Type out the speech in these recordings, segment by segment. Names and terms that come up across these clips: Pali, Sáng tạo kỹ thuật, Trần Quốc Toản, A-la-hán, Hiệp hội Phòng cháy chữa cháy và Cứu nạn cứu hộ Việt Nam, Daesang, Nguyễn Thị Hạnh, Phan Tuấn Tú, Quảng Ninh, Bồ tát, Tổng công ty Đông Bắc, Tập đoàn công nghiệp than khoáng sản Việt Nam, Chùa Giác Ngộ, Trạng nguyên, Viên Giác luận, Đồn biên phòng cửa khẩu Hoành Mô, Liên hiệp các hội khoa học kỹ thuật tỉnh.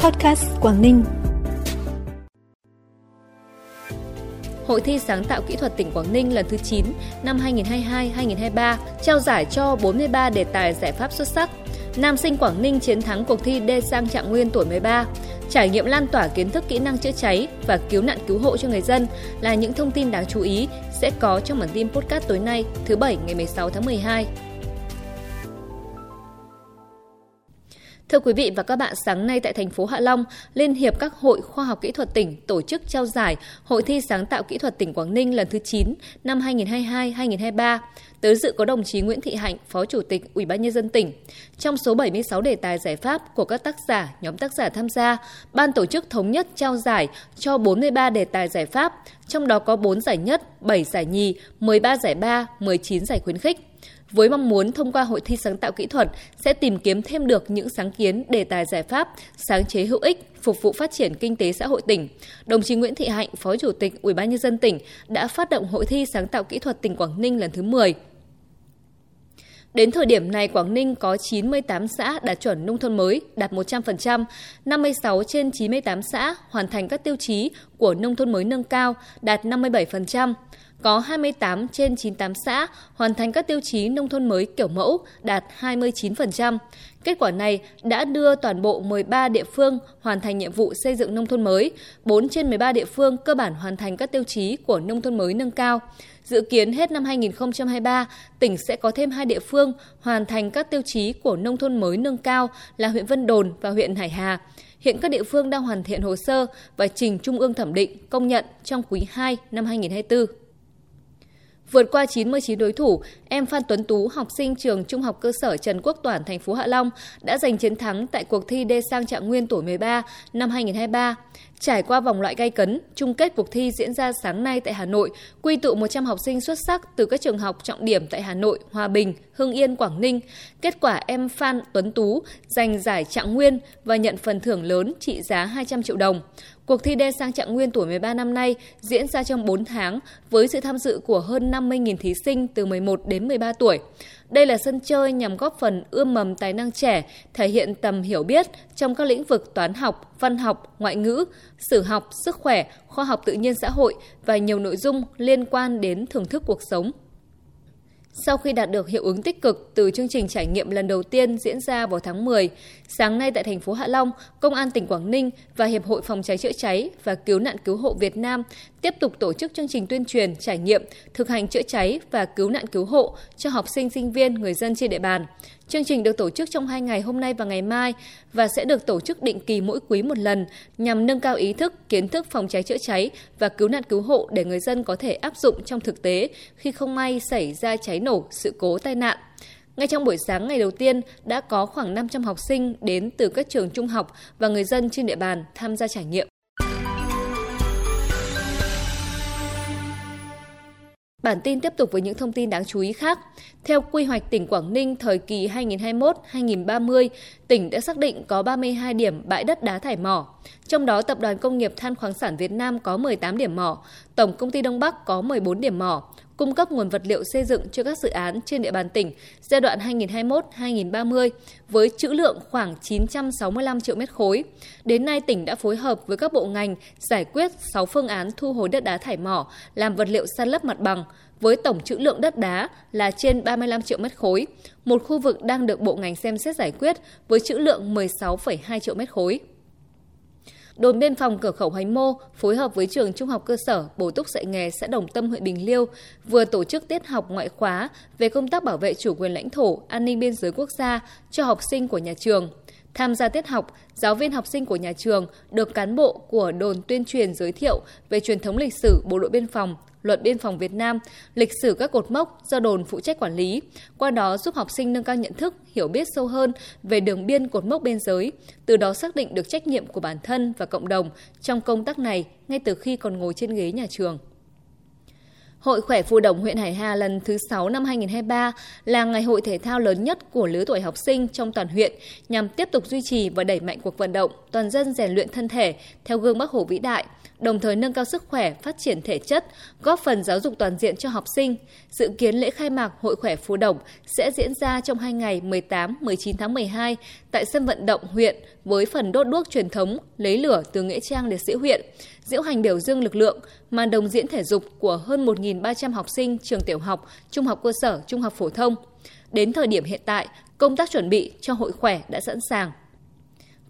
Podcast Quảng Ninh. Hội thi sáng tạo kỹ thuật tỉnh Quảng Ninh lần thứ 9 năm 2022-2023 trao giải cho 43 đề tài giải pháp xuất sắc. Nam sinh Quảng Ninh chiến thắng cuộc thi Daesang Trạng Nguyên tuổi 13. Trải nghiệm lan tỏa kiến thức kỹ năng chữa cháy và cứu nạn cứu hộ cho người dân là những thông tin đáng chú ý sẽ có trong bản tin podcast tối nay, thứ Bảy ngày 16 tháng 12. Thưa quý vị và các bạn, sáng nay tại thành phố Hạ Long, Liên hiệp các hội khoa học kỹ thuật tỉnh tổ chức trao giải Hội thi sáng tạo kỹ thuật tỉnh Quảng Ninh lần thứ 9 năm 2022-2023. Tới dự có đồng chí Nguyễn Thị Hạnh, Phó Chủ tịch Ủy ban nhân dân tỉnh. Trong số 76 đề tài giải pháp của các tác giả, nhóm tác giả tham gia, ban tổ chức thống nhất trao giải cho 43 đề tài giải pháp, trong đó có 4 giải nhất, 7 giải nhì, 13 giải ba, 19 giải khuyến khích. Với mong muốn thông qua hội thi sáng tạo kỹ thuật sẽ tìm kiếm thêm được những sáng kiến, đề tài giải pháp, sáng chế hữu ích, phục vụ phát triển kinh tế xã hội tỉnh, đồng chí Nguyễn Thị Hạnh, Phó Chủ tịch Ủy ban nhân dân tỉnh đã phát động hội thi sáng tạo kỹ thuật tỉnh Quảng Ninh lần thứ 10. Đến thời điểm này, Quảng Ninh có 98 xã đạt chuẩn nông thôn mới, đạt 100%, 56 trên 98 xã hoàn thành các tiêu chí của nông thôn mới nâng cao, đạt 57%. Có 28 trên 98 xã hoàn thành các tiêu chí nông thôn mới kiểu mẫu, đạt 29%. Kết quả này đã đưa toàn bộ 13 địa phương hoàn thành nhiệm vụ xây dựng nông thôn mới, 4 trên 13 địa phương cơ bản hoàn thành các tiêu chí của nông thôn mới nâng cao. Dự kiến hết năm 2023, tỉnh sẽ có thêm 2 địa phương hoàn thành các tiêu chí của nông thôn mới nâng cao là huyện Vân Đồn và huyện Hải Hà. Hiện các địa phương đang hoàn thiện hồ sơ và trình Trung ương thẩm định, công nhận trong quý 2 năm 2024. Vượt qua 99 đối thủ, em Phan Tuấn Tú, học sinh trường Trung học cơ sở Trần Quốc Toản, thành phố Hạ Long đã giành chiến thắng tại cuộc thi Daesang Trạng Nguyên tuổi 13 năm 2023. Trải qua vòng loại gay cấn, chung kết cuộc thi diễn ra sáng nay tại Hà Nội, quy tụ 100 học sinh xuất sắc từ các trường học trọng điểm tại Hà Nội, Hòa Bình, Hưng Yên, Quảng Ninh. Kết quả em Phan Tuấn Tú giành giải Trạng Nguyên và nhận phần thưởng lớn trị giá 200 triệu đồng. Cuộc thi Daesang Trạng Nguyên tuổi 13 năm nay diễn ra trong 4 tháng với sự tham dự của hơn 50.000 thí sinh từ 11 đến 13 tuổi. Đây là sân chơi nhằm góp phần ươm mầm tài năng trẻ, thể hiện tầm hiểu biết trong các lĩnh vực toán học, văn học, ngoại ngữ, sử học, sức khỏe, khoa học tự nhiên xã hội và nhiều nội dung liên quan đến thưởng thức cuộc sống. Sau khi đạt được hiệu ứng tích cực từ chương trình trải nghiệm lần đầu tiên diễn ra vào tháng 10, sáng nay tại thành phố Hạ Long, Công an tỉnh Quảng Ninh và Hiệp hội Phòng cháy chữa cháy và Cứu nạn cứu hộ Việt Nam tiếp tục tổ chức chương trình tuyên truyền, trải nghiệm, thực hành chữa cháy và cứu nạn cứu hộ cho học sinh, sinh viên, người dân trên địa bàn. Chương trình được tổ chức trong 2 ngày hôm nay và ngày mai và sẽ được tổ chức định kỳ mỗi quý một lần nhằm nâng cao ý thức, kiến thức phòng cháy chữa cháy và cứu nạn cứu hộ để người dân có thể áp dụng trong thực tế khi không may xảy ra cháy nổ, sự cố, tai nạn. Ngay trong buổi sáng ngày đầu tiên đã có khoảng 500 học sinh đến từ các trường trung học và người dân trên địa bàn tham gia trải nghiệm. Bản tin tiếp tục với những thông tin đáng chú ý khác. Theo quy hoạch tỉnh Quảng Ninh thời kỳ 2021-2030, tỉnh đã xác định có 32 điểm bãi đất đá thải mỏ. Trong đó, Tập đoàn Công nghiệp Than khoáng sản Việt Nam có 18 điểm mỏ, Tổng công ty Đông Bắc có 14 điểm mỏ, cung cấp nguồn vật liệu xây dựng cho các dự án trên địa bàn tỉnh giai đoạn 2021-2030 với trữ lượng khoảng 965 triệu mét khối. Đến nay, tỉnh đã phối hợp với các bộ ngành giải quyết 6 phương án thu hồi đất đá thải mỏ, làm vật liệu san lấp mặt bằng, với tổng trữ lượng đất đá là trên 35 triệu mét khối. Một khu vực đang được bộ ngành xem xét giải quyết với trữ lượng 16,2 triệu mét khối. Đồn biên phòng cửa khẩu Hoành Mô phối hợp với trường trung học cơ sở bổ túc dạy nghề xã Đồng Tâm, huyện Bình Liêu vừa tổ chức tiết học ngoại khóa về công tác bảo vệ chủ quyền lãnh thổ, an ninh biên giới quốc gia cho học sinh của nhà trường. Tham gia tiết học, giáo viên học sinh của nhà trường được cán bộ của đồn tuyên truyền giới thiệu về truyền thống lịch sử bộ đội biên phòng, luật biên phòng Việt Nam, lịch sử các cột mốc do đồn phụ trách quản lý, qua đó giúp học sinh nâng cao nhận thức, hiểu biết sâu hơn về đường biên cột mốc biên giới, từ đó xác định được trách nhiệm của bản thân và cộng đồng trong công tác này ngay từ khi còn ngồi trên ghế nhà trường. Hội khỏe Phù Đồng huyện Hải Hà lần thứ 6 năm 2023 là ngày hội thể thao lớn nhất của lứa tuổi học sinh trong toàn huyện nhằm tiếp tục duy trì và đẩy mạnh cuộc vận động toàn dân rèn luyện thân thể theo gương Bác Hồ vĩ đại, đồng thời nâng cao sức khỏe, phát triển thể chất, góp phần giáo dục toàn diện cho học sinh. Dự kiến lễ khai mạc Hội khỏe Phú Đổng sẽ diễn ra trong 2 ngày 18-19 tháng 12 tại sân vận động huyện với phần đốt đuốc truyền thống, lấy lửa từ nghĩa trang liệt sĩ huyện, diễu hành biểu dương lực lượng, màn đồng diễn thể dục của hơn 1.300 học sinh trường tiểu học, trung học cơ sở, trung học phổ thông. Đến thời điểm hiện tại, công tác chuẩn bị cho hội khỏe đã sẵn sàng.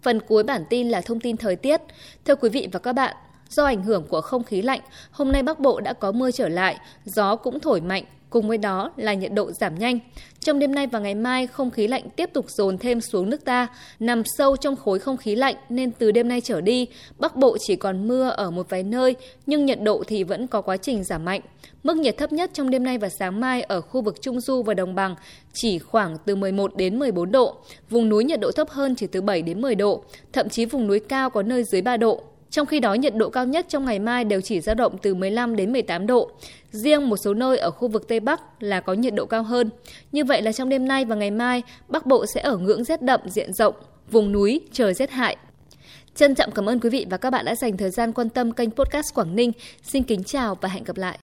Phần cuối bản tin là thông tin thời tiết. Thưa quý vị và các bạn, do ảnh hưởng của không khí lạnh, hôm nay Bắc Bộ đã có mưa trở lại, gió cũng thổi mạnh, cùng với đó là nhiệt độ giảm nhanh. Trong đêm nay và ngày mai, không khí lạnh tiếp tục dồn thêm xuống nước ta, nằm sâu trong khối không khí lạnh nên từ đêm nay trở đi, Bắc Bộ chỉ còn mưa ở một vài nơi nhưng nhiệt độ thì vẫn có quá trình giảm mạnh. Mức nhiệt thấp nhất trong đêm nay và sáng mai ở khu vực Trung Du và Đồng Bằng chỉ khoảng từ 11 đến 14 độ, vùng núi nhiệt độ thấp hơn chỉ từ 7 đến 10 độ, thậm chí vùng núi cao có nơi dưới 3 độ. Trong khi đó, nhiệt độ cao nhất trong ngày mai đều chỉ dao động từ 15 đến 18 độ. Riêng một số nơi ở khu vực Tây Bắc là có nhiệt độ cao hơn. Như vậy là trong đêm nay và ngày mai, Bắc Bộ sẽ ở ngưỡng rét đậm diện rộng, vùng núi trời rét hại. Trân trọng cảm ơn quý vị và các bạn đã dành thời gian quan tâm kênh podcast Quảng Ninh. Xin kính chào và hẹn gặp lại.